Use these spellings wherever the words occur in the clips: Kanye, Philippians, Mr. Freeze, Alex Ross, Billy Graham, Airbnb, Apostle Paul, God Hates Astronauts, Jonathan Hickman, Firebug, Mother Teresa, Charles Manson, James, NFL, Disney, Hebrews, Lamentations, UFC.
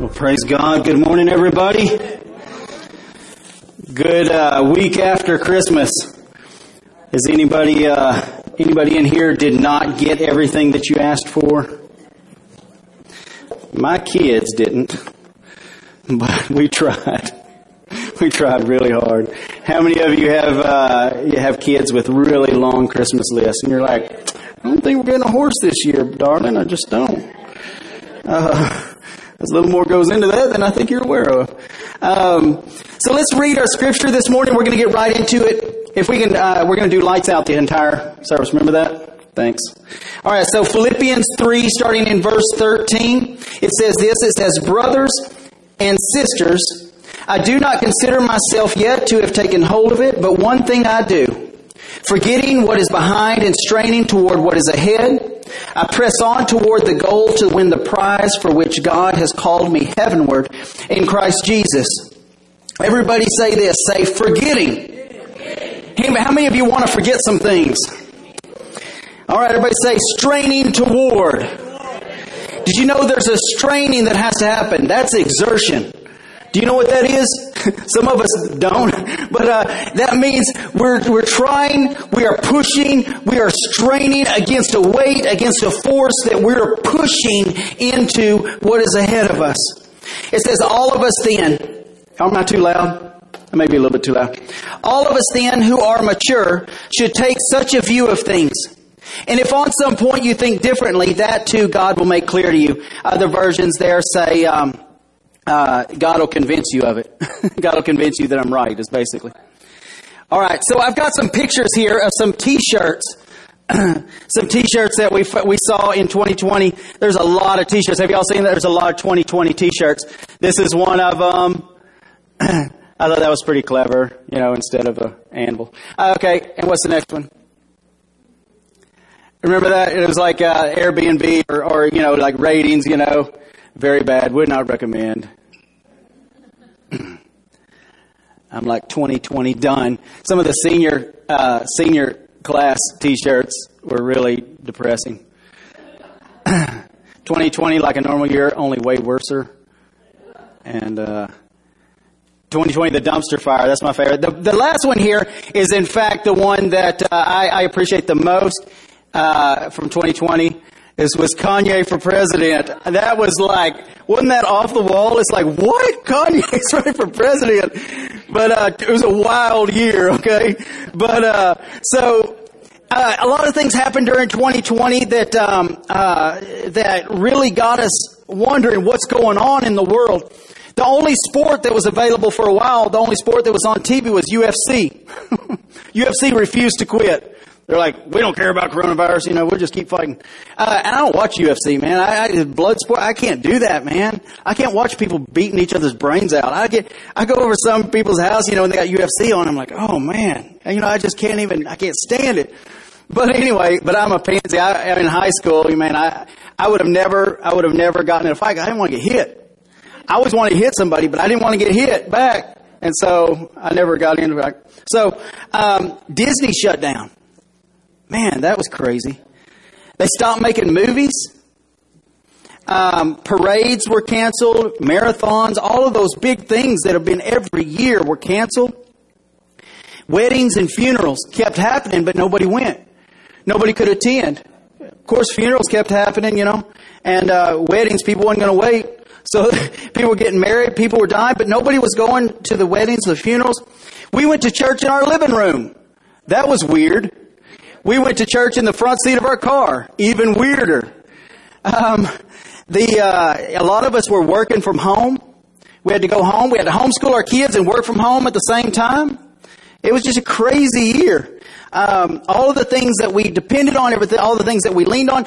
Well, praise God. Good morning, everybody. Good week after Christmas. Is anybody in here did not get everything that you asked for? My kids didn't, but we tried. We tried really hard. How many of you have kids with really long Christmas lists, and you're like, I don't think we're getting a horse this year, darling. I just don't. There's a little more goes into that than I think you're aware of. So let's read our scripture this morning. We're going to get right into it. If we can, we're going to do lights out the entire service. Remember that? Thanks. All right. So Philippians 3, starting in verse 13, it says this. It says, brothers and sisters, I do not consider myself yet to have taken hold of it, but one thing I do, forgetting what is behind and straining toward what is ahead, I press on toward the goal to win the prize for which God has called me heavenward in Christ Jesus. Everybody say this, say forgetting. Hey, how many of you want to forget some things? All right, everybody say straining toward. Did you know there's a straining that has to happen? That's exertion. Do you know what that is? Some of us don't, but that means we're trying, we are pushing, we are straining against a weight, against a force that we're pushing into what is ahead of us. It says, all of us then, am I too loud? I may be a little bit too loud. All of us then who are mature should take such a view of things. And if on some point you think differently, that too God will make clear to you. Other versions there say, God will convince you of it. God will convince you that I'm right, is basically. All right, so I've got some pictures here of some T-shirts. Some T-shirts that we saw in 2020. There's a lot of T-shirts. Have you all seen that? There's a lot of 2020 T-shirts. This is one of them. I thought that was pretty clever, you know, instead of an anvil. Okay, and what's the next one? Remember that? It was like Airbnb or, you know, like ratings, you know. Very bad. Would not recommend. I'm like 2020 done. Some of the senior class T-shirts were really depressing. 2020, like a normal year, only way worser. And 2020, the dumpster fire. That's my favorite. The last one here is, in fact, the one that I appreciate the most from 2020. This was Kanye for president. That was like, wasn't that off the wall? It's like, what? Kanye's running for president. But it was a wild year, okay? But so a lot of things happened during 2020 that that really got us wondering what's going on in the world. The only sport that was available for a while, the only sport that was on TV was UFC. UFC refused to quit. They're like, we don't care about coronavirus, you know, we'll just keep fighting. And I don't watch UFC, man. I blood sport. I can't do that, man. I can't watch people beating each other's brains out. I go over to some people's house, you know, and they got UFC on. I'm like, oh man, and, you know, I can't stand it. But anyway, I'm a pansy. In high school, man, I would have never gotten in a fight. I didn't want to get hit. I always wanted to hit somebody, but I didn't want to get hit back. And so I never got into it. So, Disney shut down. Man, that was crazy. They stopped making movies. Parades were canceled. Marathons, all of those big things that have been every year were canceled. Weddings and funerals kept happening, but nobody went. Nobody could attend. Of course, funerals kept happening, you know. And weddings, people weren't going to wait. So people were getting married, people were dying, but nobody was going to the weddings, the funerals. We went to church in our living room. That was weird. We went to church in the front seat of our car. Even weirder. A lot of us were working from home. We had to go home. We had to homeschool our kids and work from home at the same time. It was just a crazy year. All of the things that we depended on, everything, all the things that we leaned on,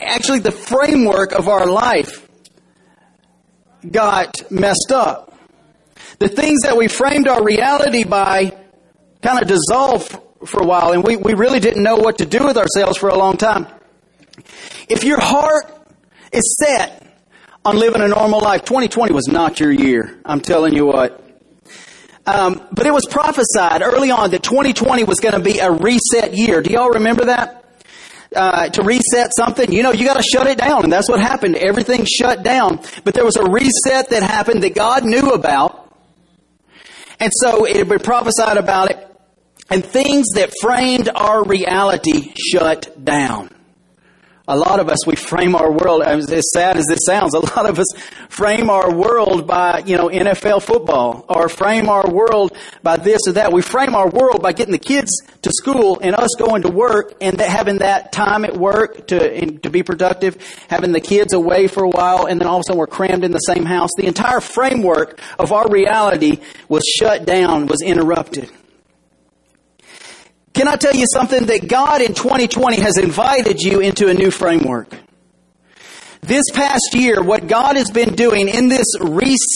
actually the framework of our life got messed up. The things that we framed our reality by kind of dissolved for a while, and we really didn't know what to do with ourselves for a long time. If your heart is set on living a normal life, 2020 was not your year. I'm telling you what. But it was prophesied early on that 2020 was going to be a reset year. Do y'all remember that? to reset something, you know, you got to shut it down. And that's what happened. Everything shut down. But there was a reset that happened that God knew about. And so it had been prophesied about it. And things that framed our reality shut down. A lot of us, we frame our world, as sad as this sounds, a lot of us frame our world by, you know, NFL football, or frame our world by this or that. We frame our world by getting the kids to school and us going to work and having that time at work to be productive, having the kids away for a while, and then all of a sudden we're crammed in the same house. The entire framework of our reality was shut down, was interrupted. Can I tell you something? That God in 2020 has invited you into a new framework. This past year, what God has been doing in this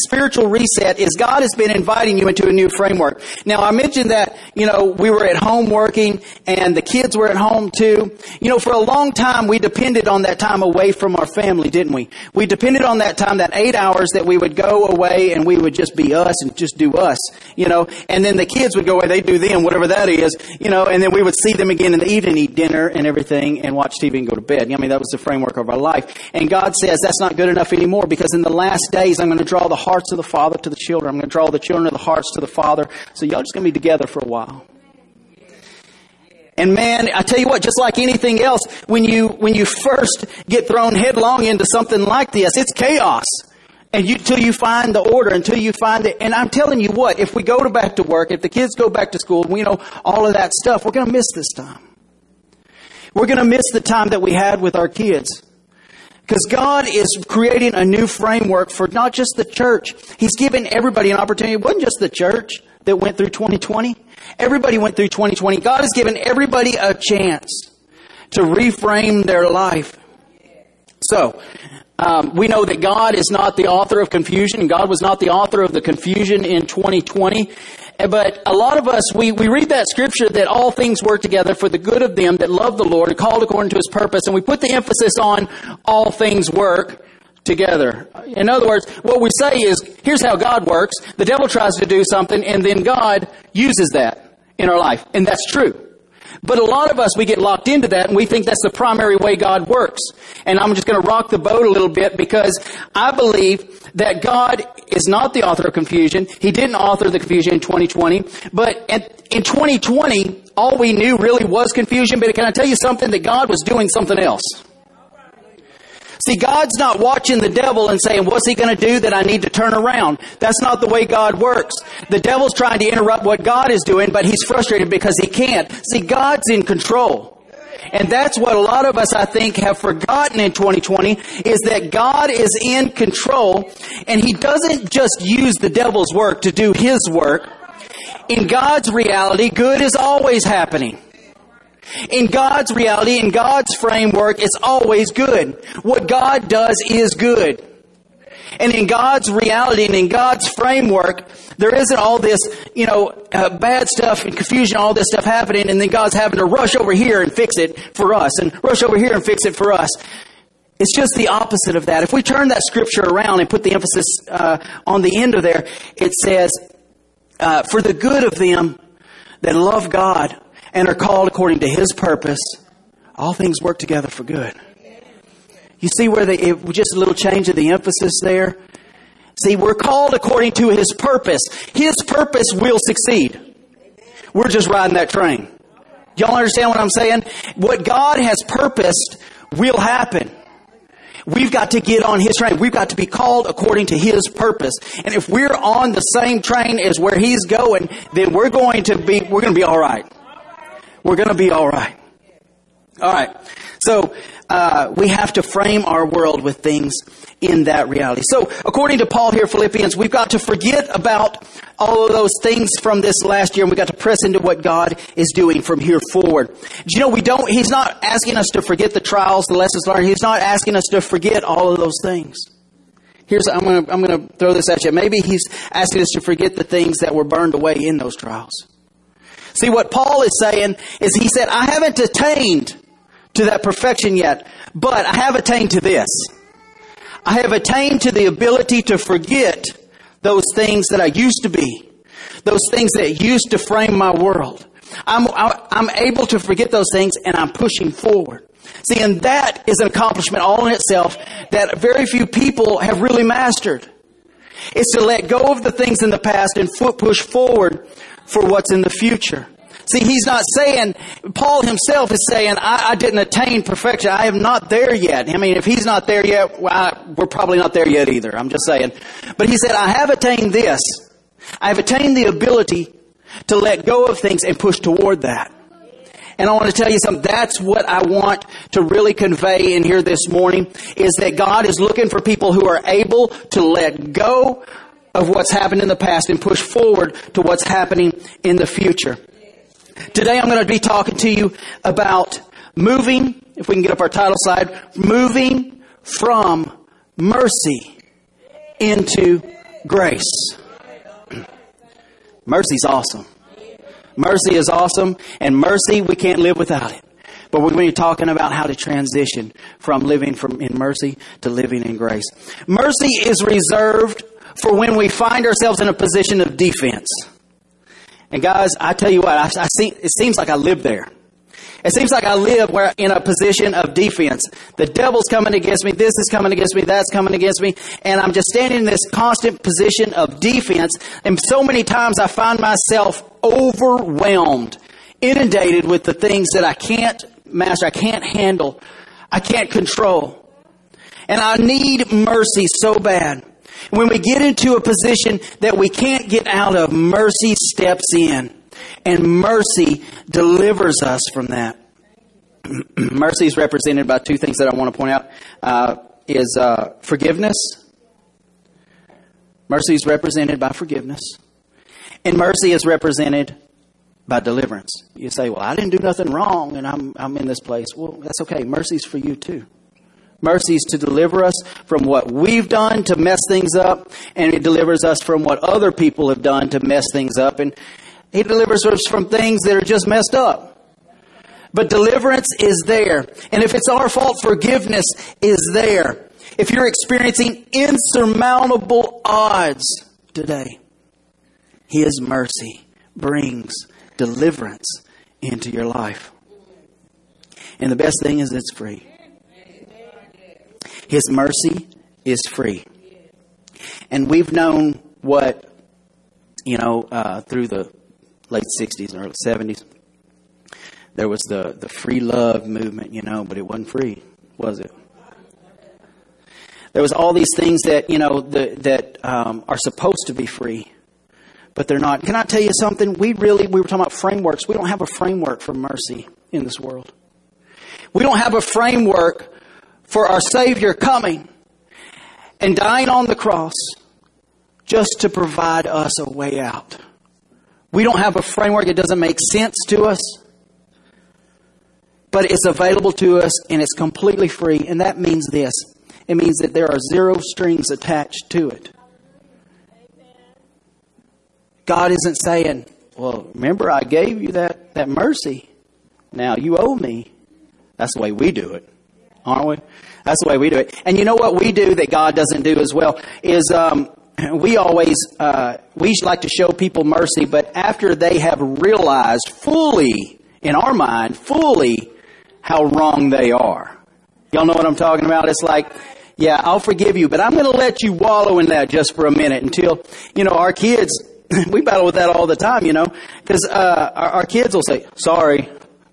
spiritual reset is God has been inviting you into a new framework. Now, I mentioned that, you know, we were at home working and the kids were at home too. You know, for a long time, we depended on that time away from our family, didn't we? We depended on that time, that 8 hours that we would go away and we would just be us and just do us, you know. And then the kids would go away, they'd do them, whatever that is, you know, and then we would see them again in the evening, eat dinner and everything and watch TV and go to bed. I mean, that was the framework of our life. And God says that's not good enough anymore, because in the last days I'm going to draw the hearts of the Father to the children. I'm going to draw the children of the hearts to the Father. So y'all just going to be together for a while. And man, I tell you what, just like anything else, when you first get thrown headlong into something like this, it's chaos. And until you find the order, until you find it. And I'm telling you what, if we go back to work, if the kids go back to school, we know all of that stuff, we're going to miss this time. We're going to miss the time that we had with our kids. Because God is creating a new framework for not just the church. He's given everybody an opportunity. It wasn't just the church that went through 2020. Everybody went through 2020. God has given everybody a chance to reframe their life. So, we know that God is not the author of confusion, and God was not the author of the confusion in 2020. But a lot of us, we read that scripture that all things work together for the good of them that love the Lord and called according to his purpose. And we put the emphasis on all things work together. In other words, what we say is, here's how God works. The devil tries to do something, and then God uses that in our life. And that's true. But a lot of us, we get locked into that, and we think that's the primary way God works. And I'm just going to rock the boat a little bit, because I believe that God is not the author of confusion. He didn't author the confusion in 2020. But in 2020, all we knew really was confusion. But can I tell you something? That God was doing something else. See, God's not watching the devil and saying, what's he going to do that I need to turn around? That's not the way God works. The devil's trying to interrupt what God is doing, but he's frustrated because he can't. See, God's in control. And that's what a lot of us, I think, have forgotten in 2020, is that God is in control, and he doesn't just use the devil's work to do his work. In God's reality, good is always happening. In God's reality, in God's framework, it's always good. What God does is good. And in God's reality and in God's framework, there isn't all this, you know, bad stuff and confusion, all this stuff happening, and then God's having to rush over here and fix it for us, and rush over here and fix it for us. It's just the opposite of that. If we turn that scripture around and put the emphasis on the end of there, it says, for the good of them that love God and are called according to his purpose, all things work together for good. You see where just a little change of the emphasis there? See, we're called according to his purpose. His purpose will succeed. We're just riding that train. Y'all understand what I'm saying? What God has purposed will happen. We've got to get on his train. We've got to be called according to his purpose. And if we're on the same train as where he's going, then we're going to be all right. We're going to be all right. All right. So, we have to frame our world with things in that reality. So, according to Paul here, Philippians, we've got to forget about all of those things from this last year, and we've got to press into what God is doing from here forward. You know, he's not asking us to forget the trials, the lessons learned. He's not asking us to forget all of those things. I'm going to throw this at you. Maybe he's asking us to forget the things that were burned away in those trials. See, what Paul is saying is, he said, I haven't attained to that perfection yet, but I have attained to this. I have attained to the ability to forget those things that I used to be, those things that used to frame my world. I'm able to forget those things, and I'm pushing forward. See, and that is an accomplishment all in itself that very few people have really mastered. It's to let go of the things in the past and push forward for what's in the future. See, he's not saying, Paul himself is saying, I didn't attain perfection. I am not there yet. I mean, if he's not there yet, well, we're probably not there yet either. I'm just saying. But he said, I have attained this. I have attained the ability to let go of things and push toward that. And I want to tell you something. That's what I want to really convey in here this morning, is that God is looking for people who are able to let go of what's happened in the past and push forward to what's happening in the future. Today I'm going to be talking to you about moving, if we can get up our title slide, moving from mercy into grace. Mercy's awesome. Mercy is awesome, and mercy, we can't live without it. But we're going to be talking about how to transition from living in mercy to living in grace. Mercy is reserved for when we find ourselves in a position of defense. And guys, I tell you what, I see, it seems like I live there. It seems like I live where in a position of defense. The devil's coming against me. This is coming against me. That's coming against me. And I'm just standing in this constant position of defense. And so many times I find myself overwhelmed, inundated with the things that I can't master, I can't handle, I can't control. And I need mercy so bad. When we get into a position that we can't get out of, mercy steps in. And mercy delivers us from that. Mercy is represented by two things that I want to point out. Forgiveness. Mercy is represented by forgiveness. And mercy is represented by deliverance. You say, well, I didn't do nothing wrong and I'm in this place. Well, that's okay. Mercy's for you too. Mercies to deliver us from what we've done to mess things up. And it delivers us from what other people have done to mess things up. And He delivers us from things that are just messed up. But deliverance is there. And if it's our fault, forgiveness is there. If you're experiencing insurmountable odds today, His mercy brings deliverance into your life. And the best thing is it's free. His mercy is free. And we've known what, through the late 60s and early 70s, there was the free love movement, but it wasn't free, was it? There was all these things that, are supposed to be free, but they're not. Can I tell you something? We were talking about frameworks. We don't have a framework for mercy in this world. We don't have a framework for our Savior coming and dying on the cross just to provide us a way out. We don't have a framework. It doesn't make sense to us. But it's available to us and it's completely free. And that means this. It means that there are zero strings attached to it. God isn't saying, well, remember I gave you that mercy. Now you owe me. That's the way we do it. Aren't we? That's the way we do it. And you know what we do that God doesn't do as well is... we always, we like to show people mercy, but after they have realized fully, in our mind, fully how wrong they are. Y'all know what I'm talking about? It's like, yeah, I'll forgive you, but I'm going to let you wallow in that just for a minute until, our kids, we battle with that all the time, because our kids will say, sorry,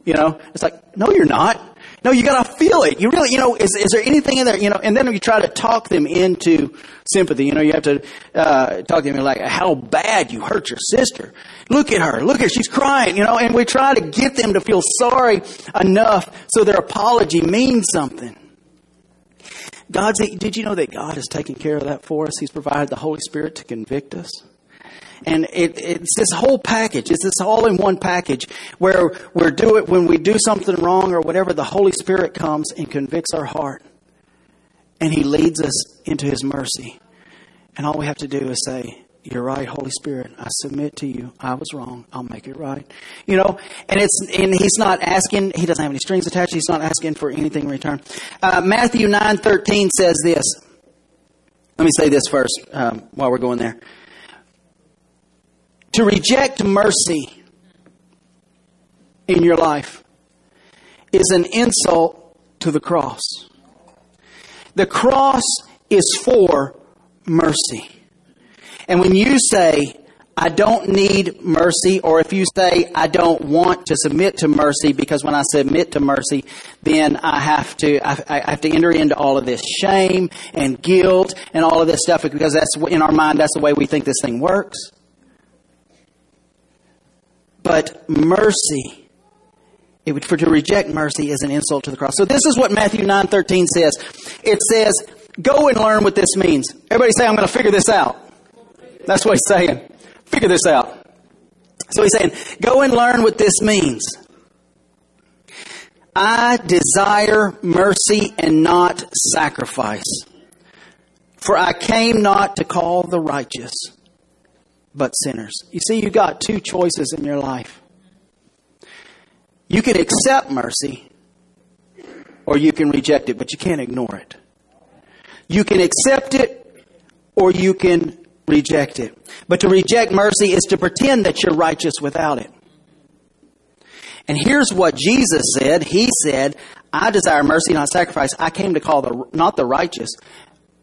It's like, no, you're not. No, you got to feel it. You really, is there anything in there, And then you try to talk them into sympathy. You have to talk to them like, how bad you hurt your sister. Look at her. Look at her. She's crying, And we try to get them to feel sorry enough so their apology means something. Did you know that God has taken care of that for us? He's provided the Holy Spirit to convict us. And it's this whole package. It's this all-in-one package where when we do something wrong or whatever, the Holy Spirit comes and convicts our heart. And He leads us into His mercy. And all we have to do is say, you're right, Holy Spirit. I submit to you. I was wrong. I'll make it right. And He's not asking. He doesn't have any strings attached. He's not asking for anything in return. Matthew 9:13 says this. Let me say this first while we're going there. To reject mercy in your life is an insult to the cross. The cross is for mercy. And when you say, I don't need mercy, or if you say, I don't want to submit to mercy, because when I submit to mercy, then I have to enter into all of this shame and guilt and all of this stuff, because that's in our mind, that's the way we think this thing works. But mercy, to reject mercy is an insult to the cross. So this is what Matthew 9:13 says. It says, go and learn what this means. Everybody say, I'm going to figure this out. That's what he's saying. Figure this out. So he's saying, go and learn what this means. I desire mercy and not sacrifice. For I came not to call the righteous, but sinners. You see, you've got two choices in your life. You can accept mercy, or you can reject it, but you can't ignore it. You can accept it, or you can reject it. But to reject mercy is to pretend that you're righteous without it. And here's what Jesus said. He said, I desire mercy, not sacrifice. I came to call not the righteous,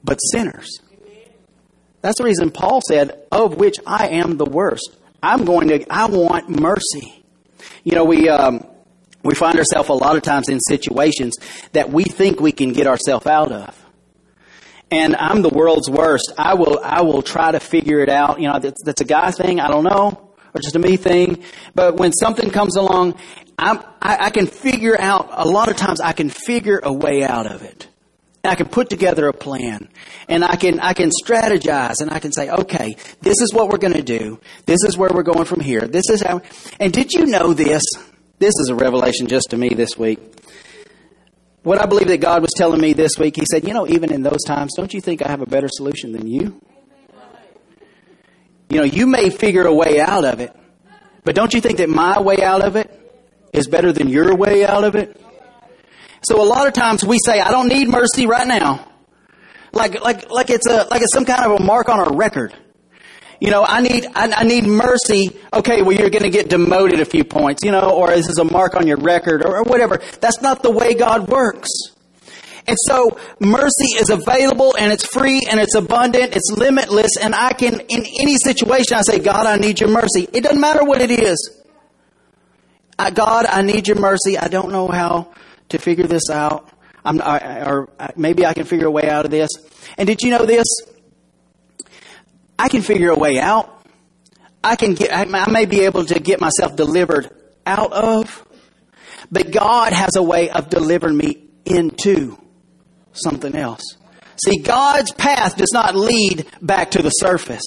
but sinners. That's the reason Paul said, of which I am the worst. I want mercy. You know, we find ourselves a lot of times in situations that we think we can get ourselves out of. And I'm the world's worst. I will try to figure it out. You know, that's a guy thing. I don't know, or just a me thing. But when something comes along, I can figure out. A lot of times, I can figure a way out of it. And I can put together a plan, and I can strategize, and I can say, okay, this is what we're going to do. This is where we're going from here. This is how. And did you know this? This is a revelation just to me this week. What I believe that God was telling me this week, he said, you know, even in those times, don't you think I have a better solution than you? You know, you may figure a way out of it, but don't you think that my way out of it is better than your way out of it? So a lot of times we say, I don't need mercy right now. Like it's some kind of a mark on our record. You know, I need mercy. Okay, well, you're going to get demoted a few points, you know, or this is a mark on your record or whatever. That's not the way God works. And so mercy is available, and it's free, and it's abundant. It's limitless. And I can, in any situation, I say, God, I need your mercy. It doesn't matter what it is. God, I need your mercy. I don't know how to figure this out. Maybe I can figure a way out of this. And did you know this? I can figure a way out. I may be able to get myself delivered out of, but God has a way of delivering me into something else. See, God's path does not lead back to the surface.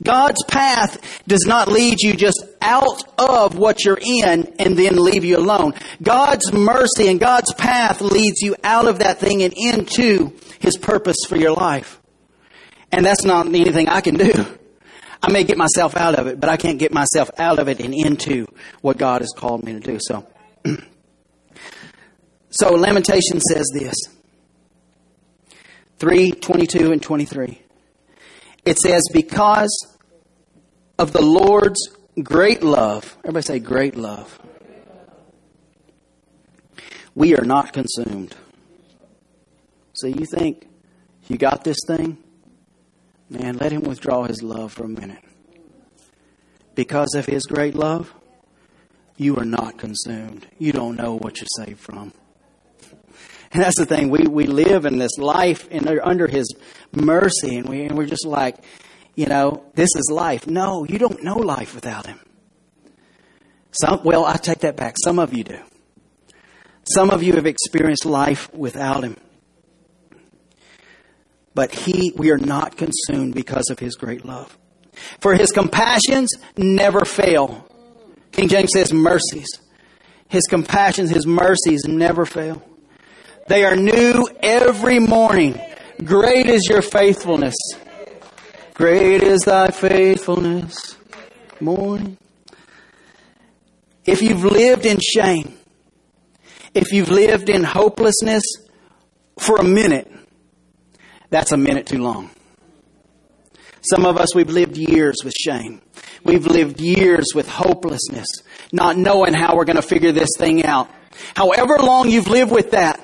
God's path does not lead you just out of what you're in and then leave you alone. God's mercy and God's path leads you out of that thing and into His purpose for your life. And that's not anything I can do. I may get myself out of it, but I can't get myself out of it and into what God has called me to do. So Lamentations says this. 3:22 and 23. It says, because of the Lord's great love. Everybody say great love. We are not consumed. So you think you got this thing? Man, let Him withdraw His love for a minute. Because of His great love, you are not consumed. You don't know what you're saved from. And that's the thing. We live in this life and under His mercy. And we're just like, you know, this is life. No, you don't know life without Him. Well, I take that back. Some of you do. Some of you have experienced life without Him. But we are not consumed because of His great love. For His compassions never fail. King James says mercies. His compassions, His mercies never fail. They are new every morning. Great is your faithfulness. Great is thy faithfulness. Morning. If you've lived in shame, if you've lived in hopelessness for a minute, that's a minute too long. Some of us, we've lived years with shame. We've lived years with hopelessness, not knowing how we're going to figure this thing out. However long you've lived with that,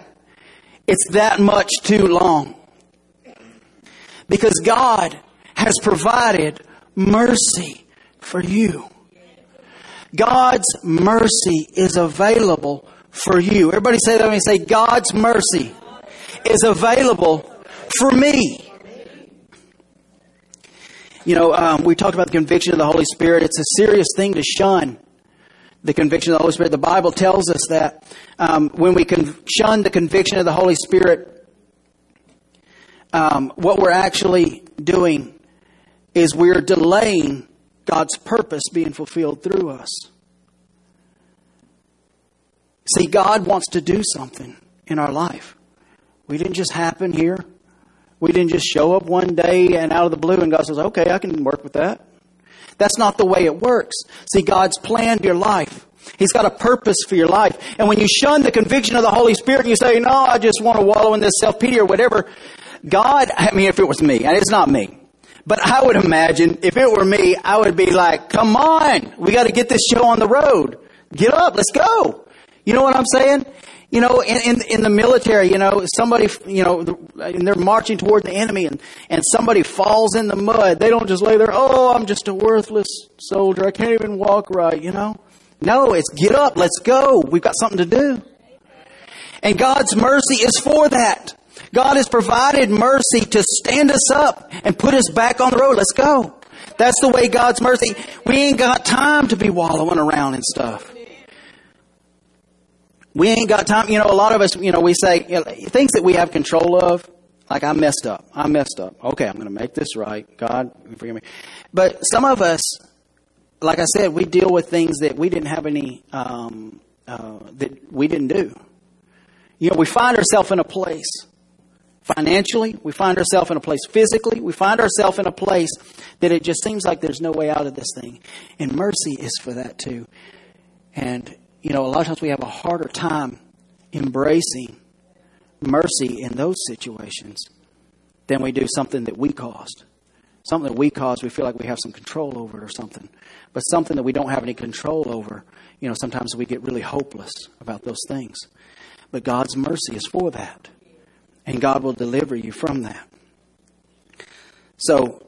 it's that much too long. Because God has provided mercy for you. God's mercy is available for you. Everybody say that when you say, God's mercy is available for me. You know, we talked about the conviction of the Holy Spirit. It's a serious thing to shun. The conviction of the Holy Spirit. The Bible tells us that when we shun the conviction of the Holy Spirit, what we're actually doing is we're delaying God's purpose being fulfilled through us. See, God wants to do something in our life. We didn't just happen here. We didn't just show up one day and out of the blue and God says, okay, I can work with that. That's not the way it works. See, God's planned your life. He's got a purpose for your life. And when you shun the conviction of the Holy Spirit and you say, no, I just want to wallow in this self-pity or whatever, God, I mean, if it was me, and it's not me, but I would imagine if it were me, I would be like, come on, we got to get this show on the road. Get up, let's go. You know what I'm saying? You know, in the military, you know, somebody, you know, and they're marching toward the enemy and somebody falls in the mud. They don't just lay there, oh, I'm just a worthless soldier. I can't even walk right, you know. No, it's get up. Let's go. We've got something to do. And God's mercy is for that. God has provided mercy to stand us up and put us back on the road. Let's go. That's the way God's mercy. We ain't got time to be wallowing around and stuff. We ain't got time. You know, a lot of us, you know, we say, you know, things that we have control of, like I messed up. Okay, I'm going to make this right. God, forgive me. But some of us, like I said, we deal with things that we didn't have any, that we didn't do. You know, we find ourselves in a place financially. We find ourselves in a place physically. We find ourselves in a place that it just seems like there's no way out of this thing. And mercy is for that too. And you know, a lot of times we have a harder time embracing mercy in those situations than we do something that we caused. Something that we caused, we feel like we have some control over it or something. But something that we don't have any control over, you know, sometimes we get really hopeless about those things. But God's mercy is for that. And God will deliver you from that. So,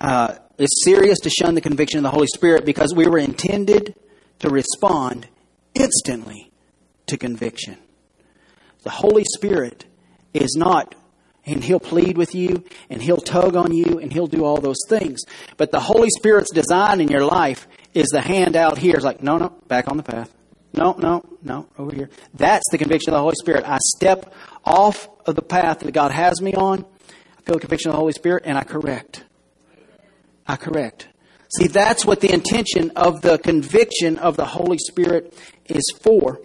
it's serious to shun the conviction of the Holy Spirit because we were intended to respond instantly to conviction. The Holy Spirit is not, and He'll plead with you, and He'll tug on you, and He'll do all those things. But the Holy Spirit's design in your life is the hand out here. It's like, no, back on the path. No, over here. That's the conviction of the Holy Spirit. I step off of the path that God has me on. I feel the conviction of the Holy Spirit, and I correct. See, that's what the intention of the conviction of the Holy Spirit is for.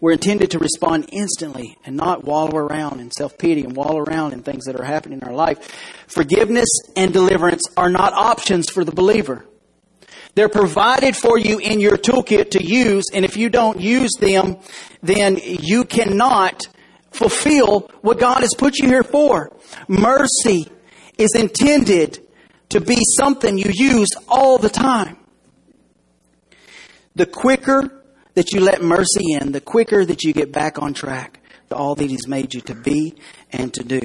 We're intended to respond instantly and not wallow around in self-pity and wallow around in things that are happening in our life. Forgiveness and deliverance are not options for the believer. They're provided for you in your toolkit to use, and if you don't use them, then you cannot fulfill what God has put you here for. Mercy is intended to be something you use all the time. The quicker that you let mercy in, the quicker that you get back on track to all that He's made you to be and to do.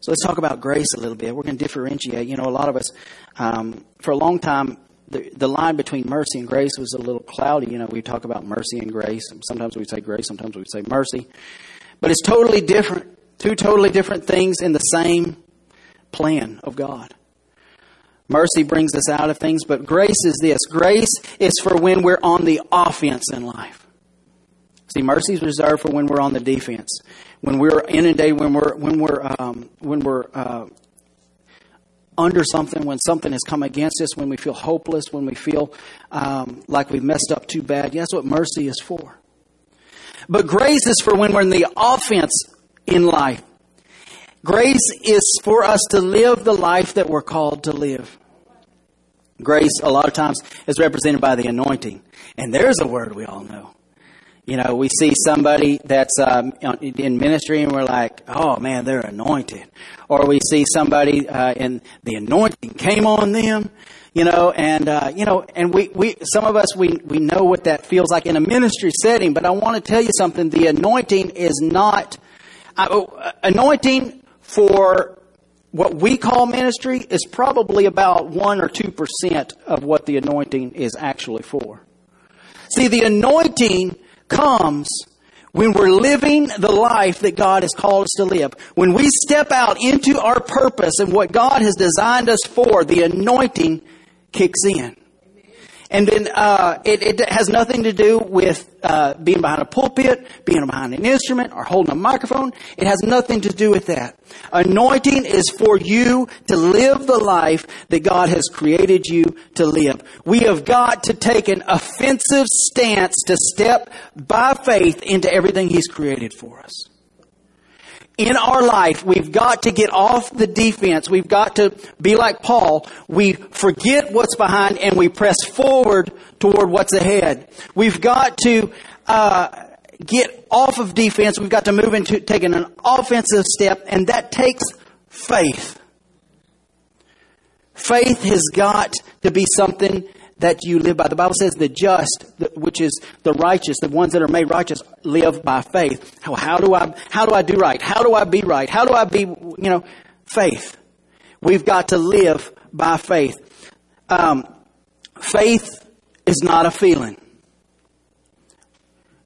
So let's talk about grace a little bit. We're going to differentiate. You know, a lot of us, for a long time, the line between mercy and grace was a little cloudy. You know, we talk about mercy and grace. And sometimes we say grace, sometimes we say mercy. But it's totally different. Two totally different things in the same plan of God. Mercy brings us out of things, but grace is this. Grace is for when we're on the offense in life. See, mercy is reserved for when we're on the defense, when we're inundated, when we're under something, when something has come against us, when we feel hopeless, when we feel like we've messed up too bad. Yeah, that's what mercy is for. But grace is for when we're in the offense in life. Grace is for us to live the life that we're called to live. Grace, a lot of times, is represented by the anointing. And there's a word we all know. You know, we see somebody that's in ministry and we're like, oh, man, they're anointed. Or we see somebody and the anointing came on them, and we some of us, we know what that feels like in a ministry setting. But I want to tell you something. The anointing is not anointing for what we call ministry is probably about 1 or 2% of what the anointing is actually for. See, the anointing comes when we're living the life that God has called us to live. When we step out into our purpose and what God has designed us for, the anointing kicks in. And then it has nothing to do with being behind a pulpit, being behind an instrument, or holding a microphone. It has nothing to do with that. Anointing is for you to live the life that God has created you to live. We have got to take an offensive stance to step by faith into everything He's created for us. In our life, we've got to get off the defense. We've got to be like Paul. We forget what's behind and we press forward toward what's ahead. We've got to get off of defense. We've got to move into taking an offensive step, and that takes faith. Faith has got to be something that you live by. The Bible says the just, which is the righteous, the ones that are made righteous, live by faith. How do I do right? How do I be right? How do I be, faith. We've got to live by faith. Faith is not a feeling.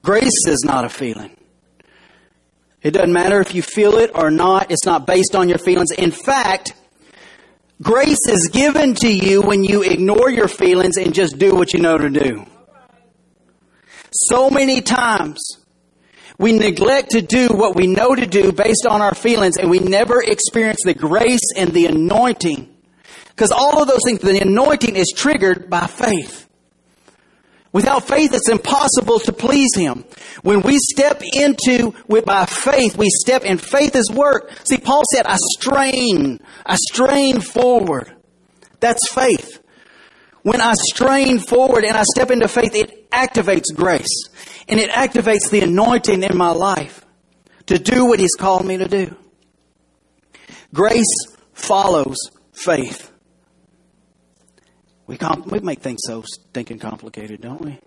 Grace is not a feeling. It doesn't matter if you feel it or not. It's not based on your feelings. In fact, grace is given to you when you ignore your feelings and just do what you know to do. So many times we neglect to do what we know to do based on our feelings, and we never experience the grace and the anointing. Because all of those things, the anointing is triggered by faith. Without faith, it's impossible to please Him. When we step by faith, we step, and faith is work. See, Paul said, I strain forward. That's faith. When I strain forward and I step into faith, it activates grace. And it activates the anointing in my life to do what He's called me to do. Grace follows faith. We make things so stinking complicated, don't we?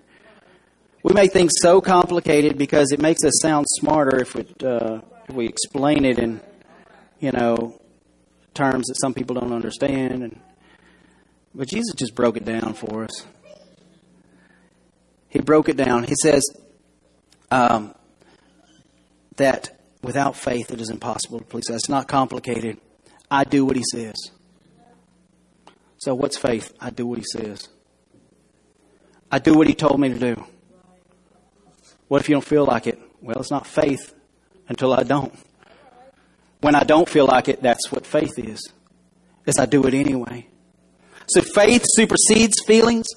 We make things so complicated because it makes us sound smarter if we explain it in, terms that some people don't understand. But Jesus just broke it down for us. He broke it down. He says that without faith it is impossible to please us. It's not complicated. I do what He says. So what's faith? I do what He says. I do what He told me to do. What if you don't feel like it? Well, it's not faith until I don't. When I don't feel like it, that's what faith is. It's I do it anyway. So faith supersedes feelings.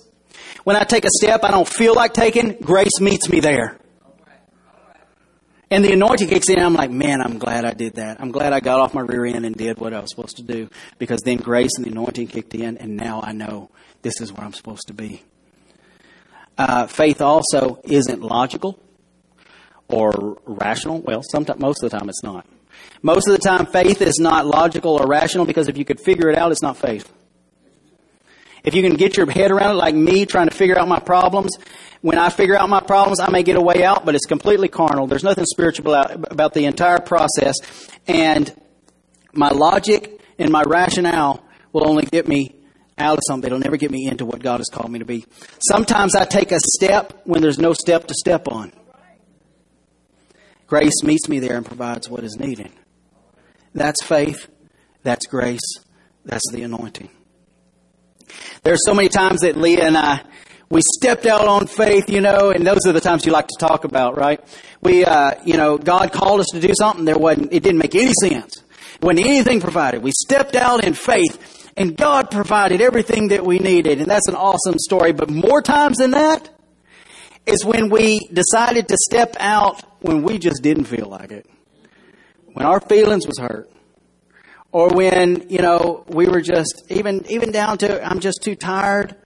When I take a step I don't feel like taking, grace meets me there. And the anointing kicks in. I'm like, man, I'm glad I did that. I'm glad I got off my rear end and did what I was supposed to do, because then grace and the anointing kicked in, and now I know this is where I'm supposed to be. Faith also isn't logical or rational. Well, sometimes, most of the time it's not. Most of the time faith is not logical or rational, because if you could figure it out, it's not faith. If you can get your head around it, like me trying to figure out my problems, when I figure out my problems, I may get a way out, but it's completely carnal. There's nothing spiritual about the entire process. And my logic and my rationale will only get me out of something. It'll never get me into what God has called me to be. Sometimes I take a step when there's no step to step on. Grace meets me there and provides what is needed. That's faith. That's grace. That's the anointing. There's so many times that Leah and I, we stepped out on faith, and those are the times you like to talk about, right? We, God called us to do something. It didn't make any sense. It wasn't anything provided. We stepped out in faith and God provided everything that we needed. And that's an awesome story. But more times than that is when we decided to step out when we just didn't feel like it. When our feelings was hurt. Or when, we were just, even down to, I'm just too tired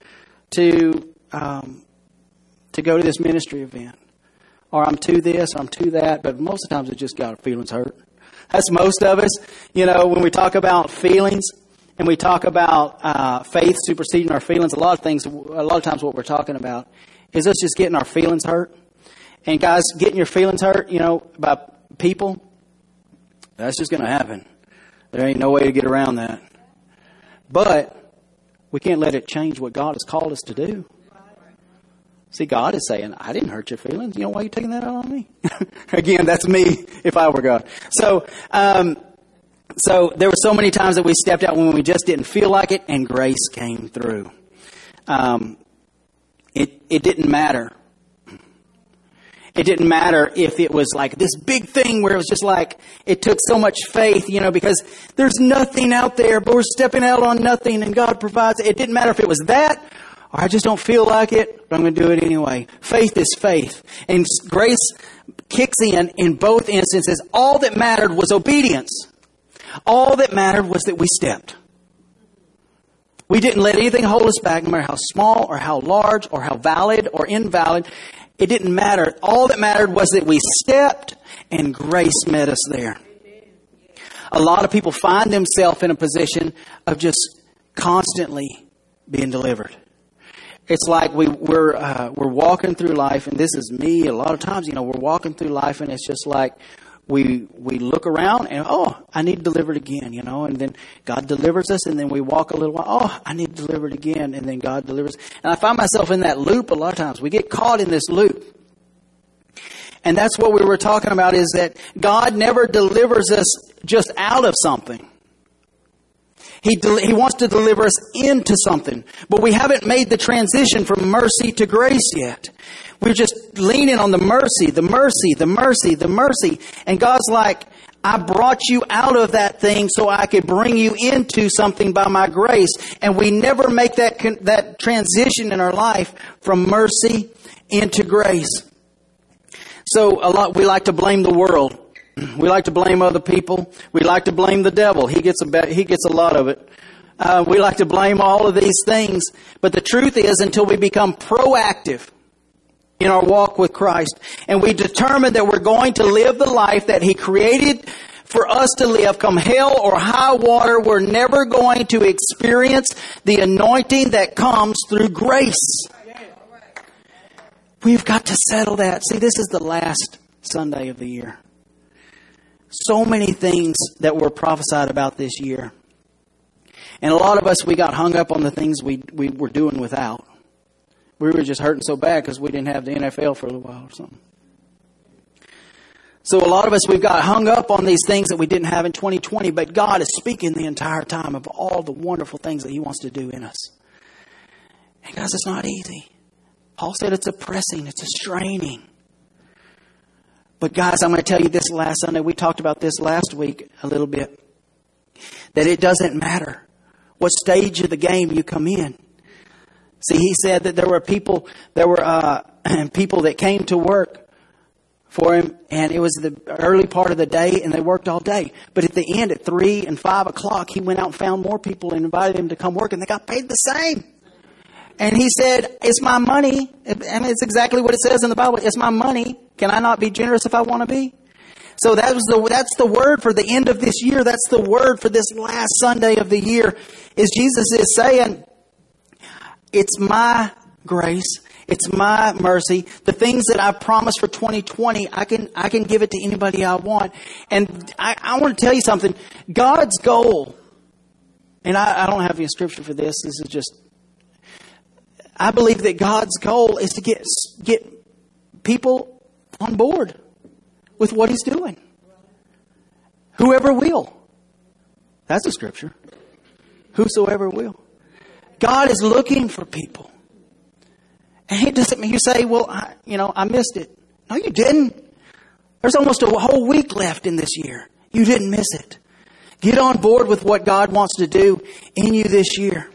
to go to this ministry event. or I'm to this, I'm to that. But most of the times it's just got our feelings hurt. That's most of us. You know, when we talk about feelings and we talk about faith superseding our feelings, a lot of times what we're talking about is us just getting our feelings hurt. And guys, getting your feelings hurt, you know, by people, that's just going to happen. There ain't no way to get around that. But we can't let it change what God has called us to do. See, God is saying, I didn't hurt your feelings. You know, why are you taking that out on me? Again, that's me if I were God. So there were so many times that we stepped out when we just didn't feel like it, and grace came through. It didn't matter. It didn't matter if it was like this big thing where it was just like it took so much faith, you know, because there's nothing out there, but we're stepping out on nothing and God provides. It didn't matter if it was that or I just don't feel like it, but I'm going to do it anyway. Faith is faith. And grace kicks in both instances. All that mattered was obedience. All that mattered was that we stepped. We didn't let anything hold us back, no matter how small or how large or how valid or invalid. It didn't matter. All that mattered was that we stepped and grace met us there. A lot of people find themselves in a position of just constantly being delivered. It's like we're walking through life, and this is me a lot of times, you know, we're walking through life and it's just like we look around and, oh, I need delivered again, you know, and then God delivers us, and then we walk a little while, oh, I need delivered again, and then God delivers. And I find myself in that loop a lot of times. We get caught in this loop. And that's what we were talking about, is that God never delivers us just out of something. He wants to deliver us into something, but we haven't made the transition from mercy to grace yet. We're just leaning on the mercy. And God's like, I brought you out of that thing so I could bring you into something by my grace. And we never make that transition in our life from mercy into grace. So a lot, we like to blame the world. We like to blame other people. We like to blame the devil. He gets a lot of it. We like to blame all of these things. But the truth is, until we become proactive in our walk with Christ, and we determine that we're going to live the life that He created for us to live, come hell or high water, we're never going to experience the anointing that comes through grace. We've got to settle that. See, this is the last Sunday of the year. So many things that were prophesied about this year. And a lot of us, we got hung up on the things we were doing without. We were just hurting so bad because we didn't have the NFL for a little while or something. So a lot of us, we've got hung up on these things that we didn't have in 2020, but God is speaking the entire time of all the wonderful things that He wants to do in us. And guys, it's not easy. Paul said it's oppressing, it's a straining. But guys, I'm going to tell you this last Sunday, we talked about this last week a little bit, that it doesn't matter what stage of the game you come in. See, he said that there were people that came to work for him, and it was the early part of the day, and they worked all day. But at the end, at 3 and 5 o'clock, he went out and found more people and invited them to come work, and they got paid the same. And he said, it's my money. And it's exactly what it says in the Bible. It's my money. Can I not be generous if I want to be? So that's the word for the end of this year. That's the word for this last Sunday of the year, is Jesus is saying, it's my grace. It's my mercy. The things that I promised for 2020, I can give it to anybody I want. And I want to tell you something. God's goal, and I don't have any scripture for this. This is just, I believe that God's goal is to get people on board with what He's doing. Whoever will. That's a scripture. Whosoever will. God is looking for people. And it doesn't mean you say, well, I missed it. No, you didn't. There's almost a whole week left in this year. You didn't miss it. Get on board with what God wants to do in you this year.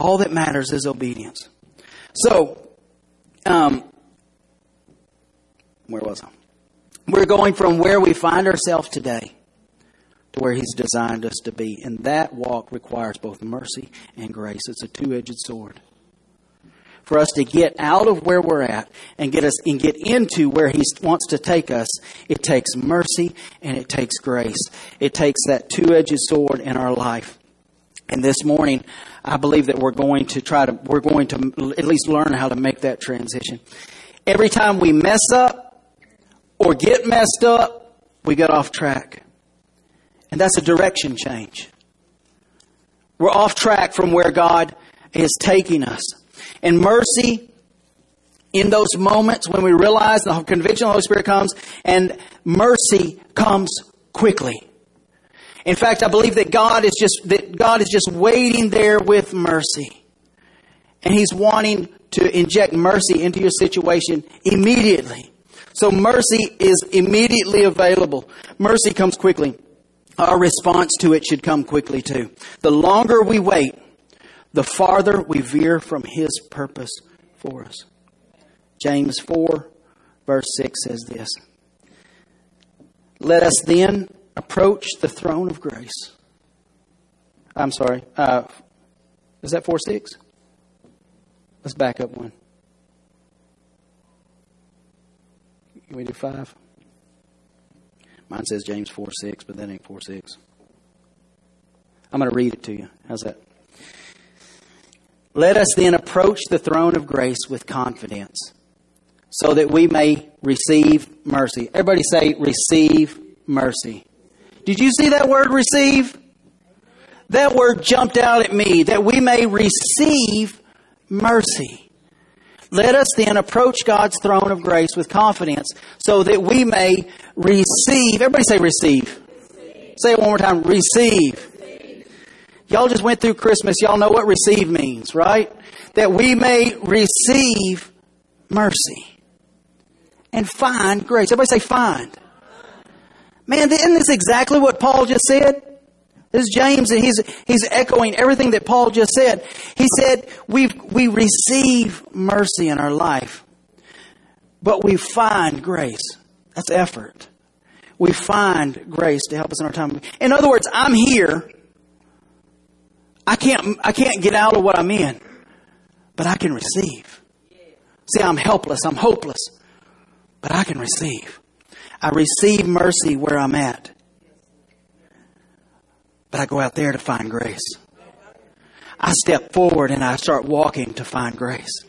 All that matters is obedience. So, where was I? We're going from where we find ourselves today to where He's designed us to be. And that walk requires both mercy and grace. It's a two-edged sword. for us to get out of where we're at and get into where He wants to take us, it takes mercy and it takes grace. It takes that two-edged sword in our life. And this morning, I believe that we're going to at least learn how to make that transition. Every time we mess up or get messed up, we get off track. And that's a direction change. We're off track from where God is taking us. And mercy, in those moments when we realize the conviction of the Holy Spirit comes, and mercy comes quickly. In fact, I believe that God is just waiting there with mercy. And He's wanting to inject mercy into your situation immediately. So mercy is immediately available. Mercy comes quickly. Our response to it should come quickly too. The longer we wait, the farther we veer from His purpose for us. James 4, verse 6 says this: "Let us then approach the throne of grace." I'm sorry. Is that 4:6? Let's back up one. Can we do 5? Mine says James 4:6, but that ain't 4:6. I'm going to read it to you. How's that? "Let us then approach the throne of grace with confidence, so that we may receive mercy." Everybody say, receive mercy. Did you see that word, receive? That word jumped out at me, that we may receive mercy. Let us then approach God's throne of grace with confidence, so that we may receive. Everybody say, receive. Receive. Say it one more time, receive. Y'all just went through Christmas. Y'all know what receive means, right? That we may receive mercy and find grace. Everybody say find. Man, isn't this exactly what Paul just said? This is James, and he's echoing everything that Paul just said. He said we receive mercy in our life, but we find grace. That's effort. We find grace to help us in our time. In other words, I'm here. I can't get out of what I'm in, but I can receive. See, I'm helpless. I'm hopeless, but I can receive. I receive mercy where I'm at, but I go out there to find grace. I step forward and I start walking to find grace.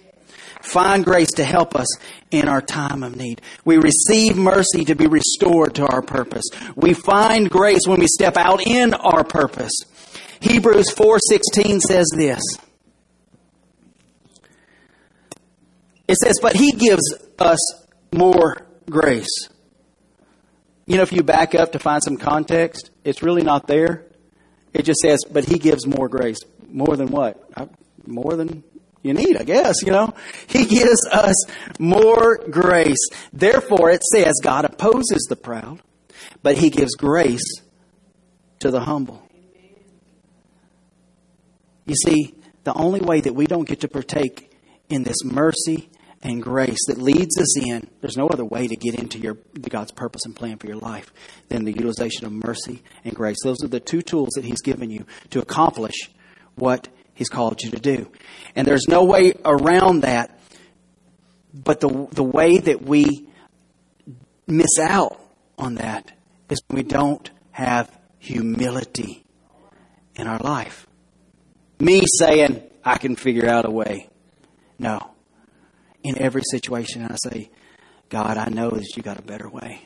Find grace to help us in our time of need. We receive mercy to be restored to our purpose. We find grace when we step out in our purpose. Hebrews 4:16 says this. It says, "But He gives us more grace." You know, if you back up to find some context, it's really not there. It just says, "But He gives more grace." More than what? More than you need, I guess, you know. He gives us more grace. Therefore, it says, God opposes the proud, but He gives grace to the humble. You see, the only way that we don't get to partake in this mercy and grace that leads us in, there's no other way to get into God's purpose and plan for your life than the utilization of mercy and grace. Those are the two tools that He's given you to accomplish what He's called you to do. And there's no way around that, but the way that we miss out on that is we don't have humility in our life. Me saying, I can figure out a way. No. In every situation, I say, God, I know that You got a better way.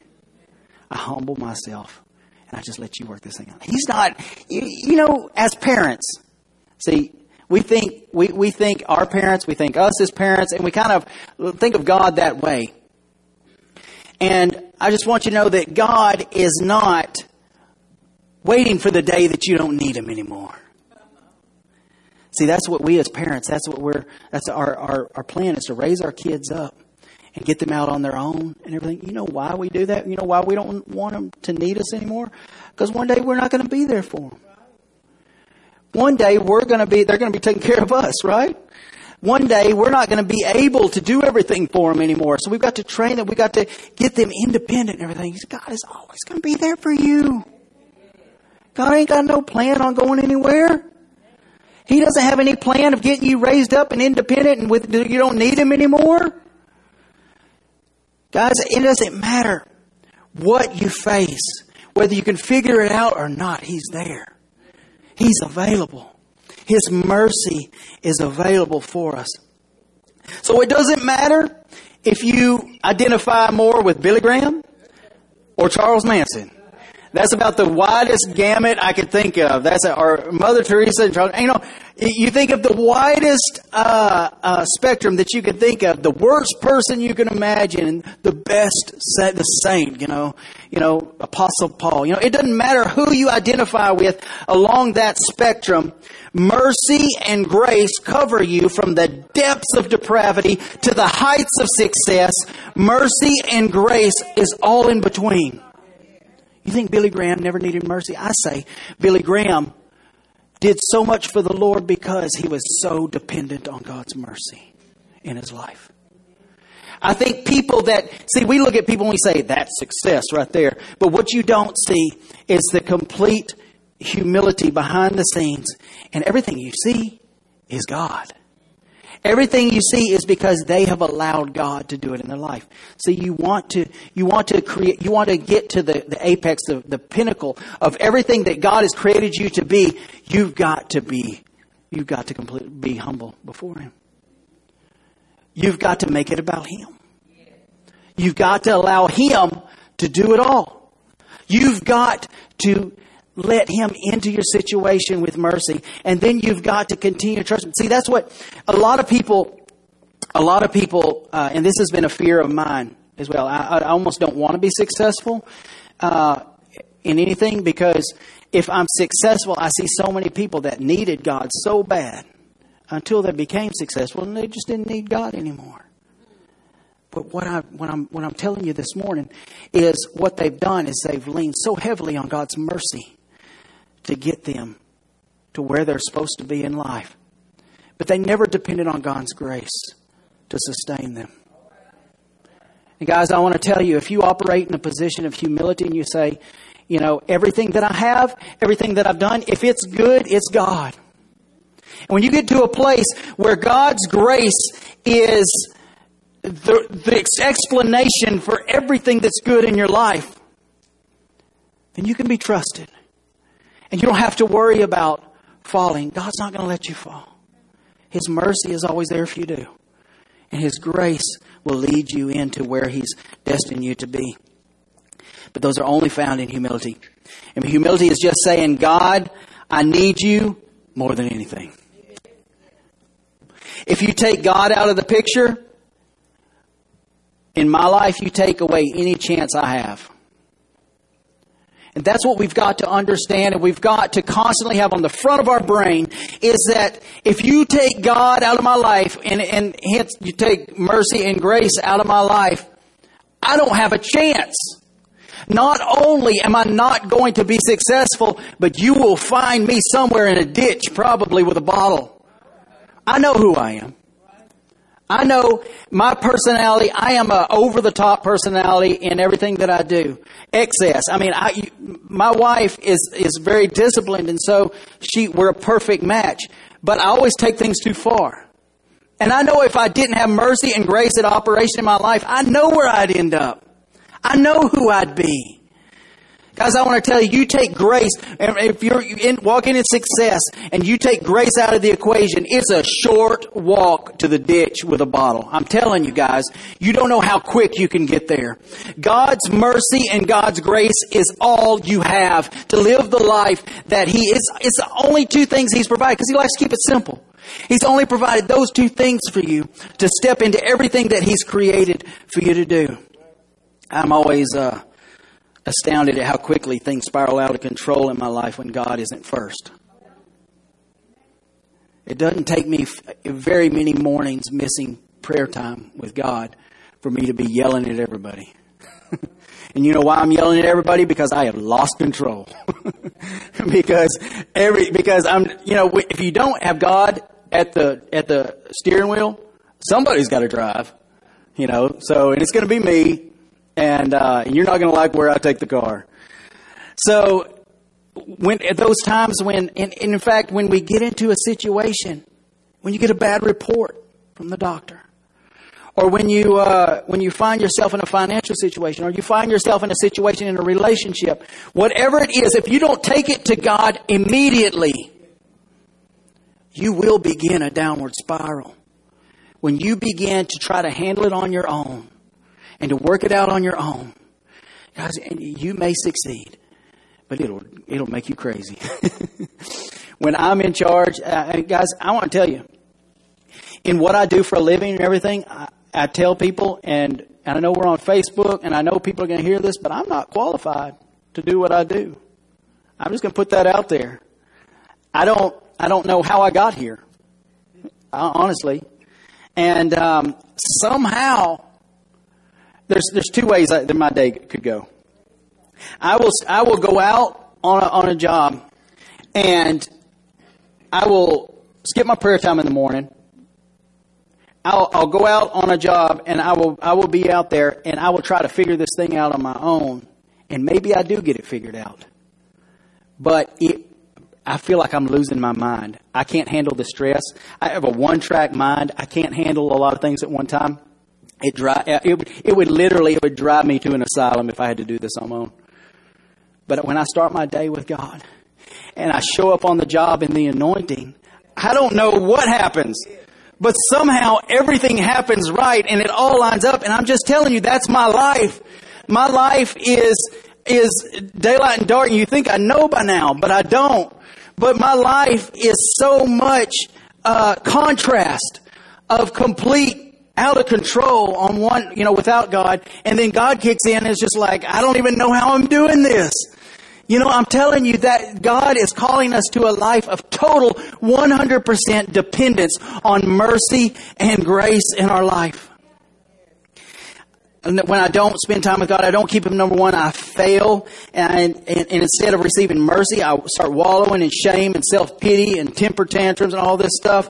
I humble myself, and I just let You work this thing out. He's not, you know, as parents, see, we think our parents, we think us as parents, and we kind of think of God that way. And I just want you to know that God is not waiting for the day that you don't need Him anymore. See, that's what we as parents, that's our plan is to raise our kids up and get them out on their own and everything. You know why we do that? You know why we don't want them to need us anymore? Because one day we're not going to be there for them. One day they're going to be taking care of us, right? One day we're not going to be able to do everything for them anymore. So we've got to train them. We've got to get them independent and everything. God is always going to be there for you. God ain't got no plan on going anywhere. He doesn't have any plan of getting you raised up and independent and with you don't need him anymore. Guys, it doesn't matter what you face, whether you can figure it out or not, he's there. He's available. His mercy is available for us. So it doesn't matter if you identify more with Billy Graham or Charles Manson. That's about the widest gamut I could think of. That's our Mother Teresa. And Charles, you know, you think of the widest spectrum that you could think of, the worst person you can imagine, and the best, the saint. You know, Apostle Paul. You know, it doesn't matter who you identify with along that spectrum. Mercy and grace cover you from the depths of depravity to the heights of success. Mercy and grace is all in between. You think Billy Graham never needed mercy? I say Billy Graham did so much for the Lord because he was so dependent on God's mercy in his life. I think people that... See, we look at people and we say, that's success right there. But what you don't see is the complete humility behind the scenes. And everything you see is God. Everything you see is because they have allowed God to do it in their life. So you want to get to the apex, the pinnacle of everything that God has created you to be. You've got to be humble before him. You've got to make it about him. You've got to allow him to do it all. You've got to let him into your situation with mercy. And then you've got to continue to trust him. See, that's what a lot of people, and this has been a fear of mine as well. I almost don't want to be successful in anything, because if I'm successful, I see so many people that needed God so bad until they became successful and they just didn't need God anymore. But what I'm telling you this morning is what they've done is they've leaned so heavily on God's mercy to get them to where they're supposed to be in life. But they never depended on God's grace to sustain them. And guys, I want to tell you, if you operate in a position of humility and you say, you know, everything that I have, everything that I've done, if it's good, it's God. And when you get to a place where God's grace is the explanation for everything that's good in your life, then you can be trusted. And you don't have to worry about falling. God's not going to let you fall. His mercy is always there if you do. And His grace will lead you into where He's destined you to be. But those are only found in humility. And humility is just saying, God, I need you more than anything. If you take God out of the picture, in my life, you take away any chance I have. And that's what we've got to understand, and we've got to constantly have on the front of our brain, is that if you take God out of my life, and hence you take mercy and grace out of my life, I don't have a chance. Not only am I not going to be successful, but you will find me somewhere in a ditch, probably with a bottle. I know who I am. I know my personality. I am a over-the-top personality in everything that I do. Excess. I mean, my wife is very disciplined, and so we're a perfect match. But I always take things too far. And I know if I didn't have mercy and grace at operation in my life, I know where I'd end up. I know who I'd be. Guys, I want to tell you, you take grace, and if you're walking in success and you take grace out of the equation, it's a short walk to the ditch with a bottle. I'm telling you guys, you don't know how quick you can get there. God's mercy and God's grace is all you have to live the life that He is. It's the only two things He's provided, because He likes to keep it simple. He's only provided those two things for you to step into everything that He's created for you to do. I'm always astounded at how quickly things spiral out of control in my life when God isn't first. It doesn't take me very many mornings missing prayer time with God for me to be yelling at everybody. And you know why I'm yelling at everybody? Because I have lost control. Because I'm, you know, if you don't have God at the steering wheel, somebody's got to drive, you know. So, and it's going to be me. And you're not going to like where I take the car. So when at those times when, and in fact, when we get into a situation, when you get a bad report from the doctor, or when you find yourself in a financial situation, or you find yourself in a situation in a relationship, whatever it is, if you don't take it to God immediately, you will begin a downward spiral. When you begin to try to handle it on your own and to work it out on your own, guys, you may succeed, but it'll make you crazy. When I'm in charge, guys, I want to tell you, in what I do for a living and everything, I tell people, and I know we're on Facebook, and I know people are going to hear this, but I'm not qualified to do what I do. I'm just going to put that out there. I don't know how I got here, honestly. And somehow, there's two ways that my day could go. I will go out on a job, and I will skip my prayer time in the morning. I'll go out on a job, and I will be out there, and I will try to figure this thing out on my own. And maybe I do get it figured out. But I feel like I'm losing my mind. I can't handle the stress. I have a one-track mind. I can't handle a lot of things at one time. It would drive me to an asylum if I had to do this on my own. But when I start my day with God, and I show up on the job in the anointing, I don't know what happens. But somehow everything happens right and it all lines up. And I'm just telling you, that's my life. My life is daylight and dark. And you think I know by now, but I don't. But my life is so much contrast of complete out of control on one, without God. And then God kicks in and it's just like, I don't even know how I'm doing this. I'm telling you that God is calling us to a life of total 100% dependence on mercy and grace in our life. And when I don't spend time with God, I don't keep Him number one, I fail. And instead of receiving mercy, I start wallowing in shame and self-pity and temper tantrums and all this stuff.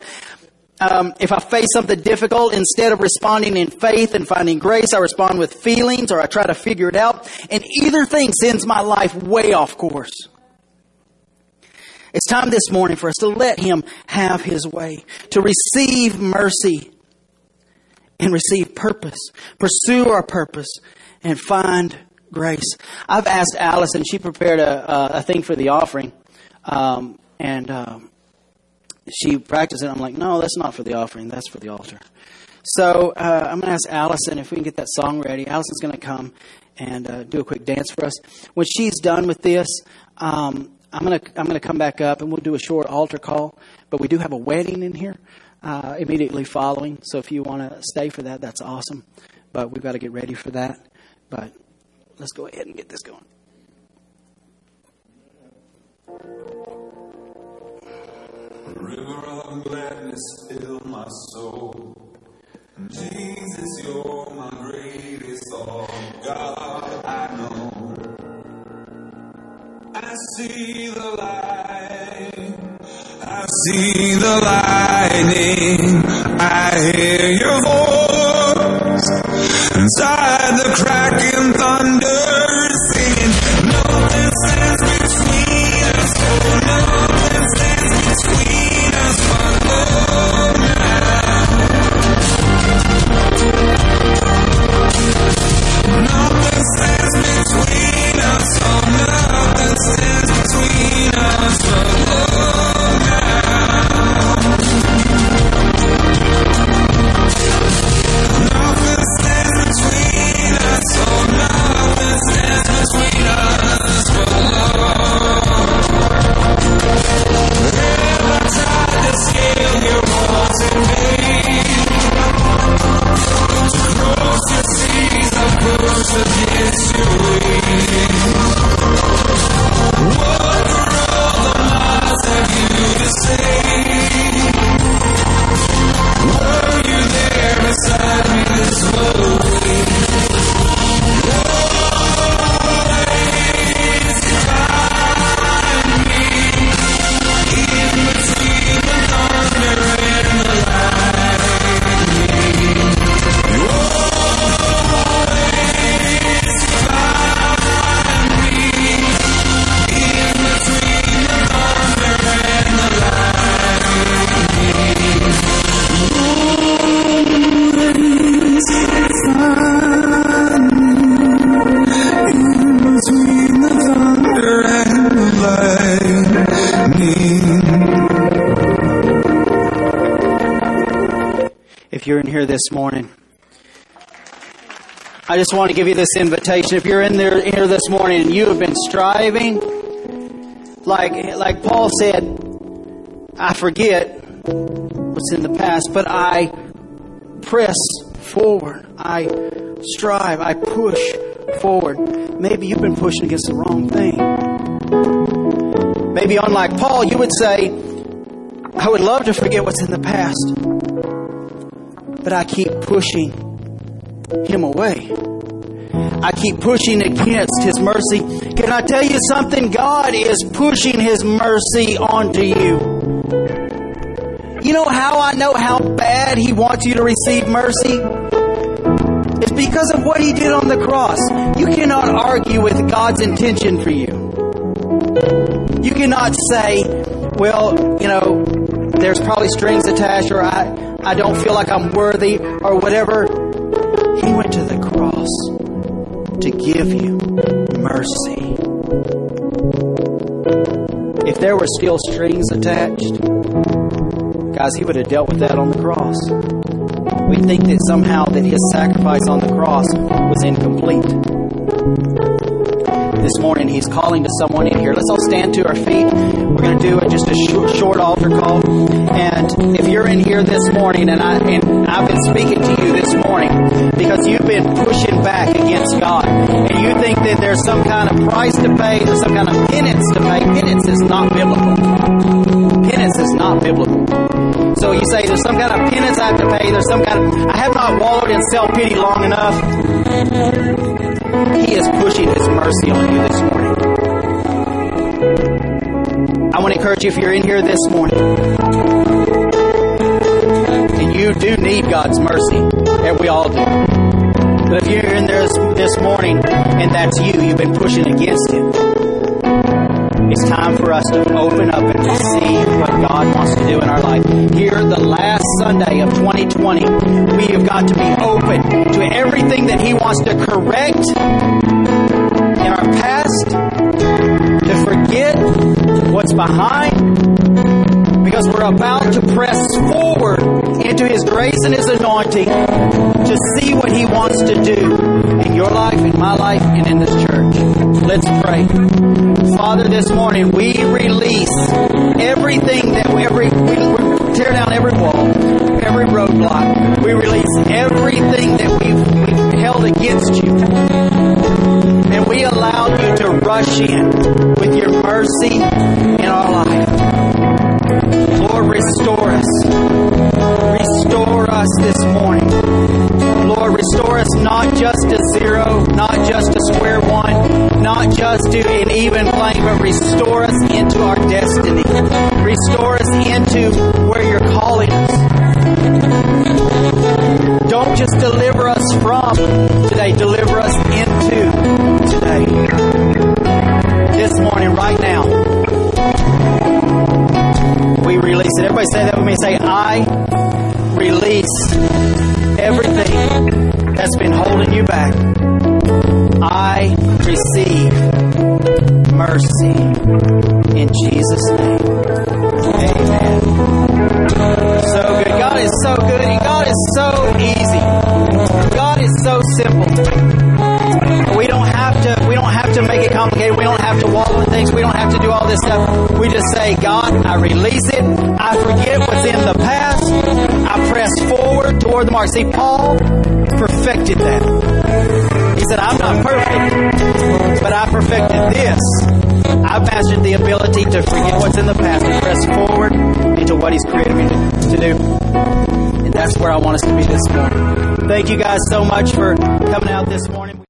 If I face something difficult, instead of responding in faith and finding grace, I respond with feelings, or I try to figure it out. And either thing sends my life way off course. It's time this morning for us to let Him have His way, to receive mercy and receive purpose, pursue our purpose, and find grace. I've asked Allison, she prepared a thing for the offering, she practiced it. I'm like, no, that's not for the offering. That's for the altar. So I'm going to ask Allison if we can get that song ready. Allison's going to come and do a quick dance for us. When she's done with this, I'm going to come back up and we'll do a short altar call. But we do have a wedding in here immediately following. So if you want to stay for that, that's awesome. But we've got to get ready for that. But let's go ahead and get this going. A river of gladness fill my soul. Jesus, you're my greatest all. God, I know. I see the light. I see the lightning. I hear your voice inside the cracking thunder, singing. Nothing stands between us. Oh, nothing stands between us. Nothing stands between us, oh no. If you're in here this morning, I just want to give you this invitation. If you're in here this morning and you have been striving, like Paul said, I forget what's in the past, but I press forward. I strive. I push forward. Maybe you've been pushing against the wrong thing. Maybe unlike Paul, you would say, I would love to forget what's in the past, but I keep pushing him away. I keep pushing against his mercy. Can I tell you something? God is pushing his mercy onto you. You know how I know how bad he wants you to receive mercy? It's because of what he did on the cross. You cannot argue with God's intention for you. You cannot say, well, you know, there's probably strings attached, or I don't feel like I'm worthy, or whatever. He went to the cross to give you mercy. If there were still strings attached, guys, he would have dealt with that on the cross. We think that somehow that his sacrifice on the cross was incomplete. This morning, he's calling to someone in here. Let's all stand to our feet. We're going to do just a short altar call. And if you're in here this morning, and I've been speaking to you this morning because you've been pushing back against God, and you think that there's some kind of price to pay, there's some kind of penance to pay. Penance is not biblical. Penance is not biblical. So you say, there's some kind of penance I have to pay. There's some kind of, I have not wallowed in self-pity long enough. He is pushing his mercy on you this morning. I want to encourage you, if you're in here this morning, and you do need God's mercy, and we all do. But if you're in there this morning, and that's you, you've been pushing against him. It's time for us to open up and receive what God wants to do in our life. Here, the last Sunday of 2020, we have got to be open to everything that he wants to correct in our past, to forget what's behind, because we're about to press forward into his grace and his anointing to see what he wants to do in your life, in my life, and in this church. Let's pray. Father, this morning we release everything we tear down every wall, every roadblock. We release everything that we've held against you. And we allow you to rush in with your mercy in our life. Lord, restore us. Restore us this morning. Lord, restore us not just to zero, not just to square one, not just to an even plane, but restore us into our destiny. Restore us into where you're calling us. Don't just deliver us from today, deliver us into today. This morning, right now, we release it. Everybody say that with me. Say, I release everything that's been holding you back. I receive mercy in Jesus' name. Amen. So good. God is so good. And God is so easy. God is so simple. We don't have to make it complicated. We don't have to walk on things. We don't have to do all this stuff. We just say, God, I release it. I forget what's in the past. I press forward toward the mark. See, Paul perfected that. He said, I'm not perfect, but I perfected this. I've mastered the ability to forget what's in the past and press forward into what he's created me to do. And that's where I want us to be this morning. Thank you guys so much for coming out this morning.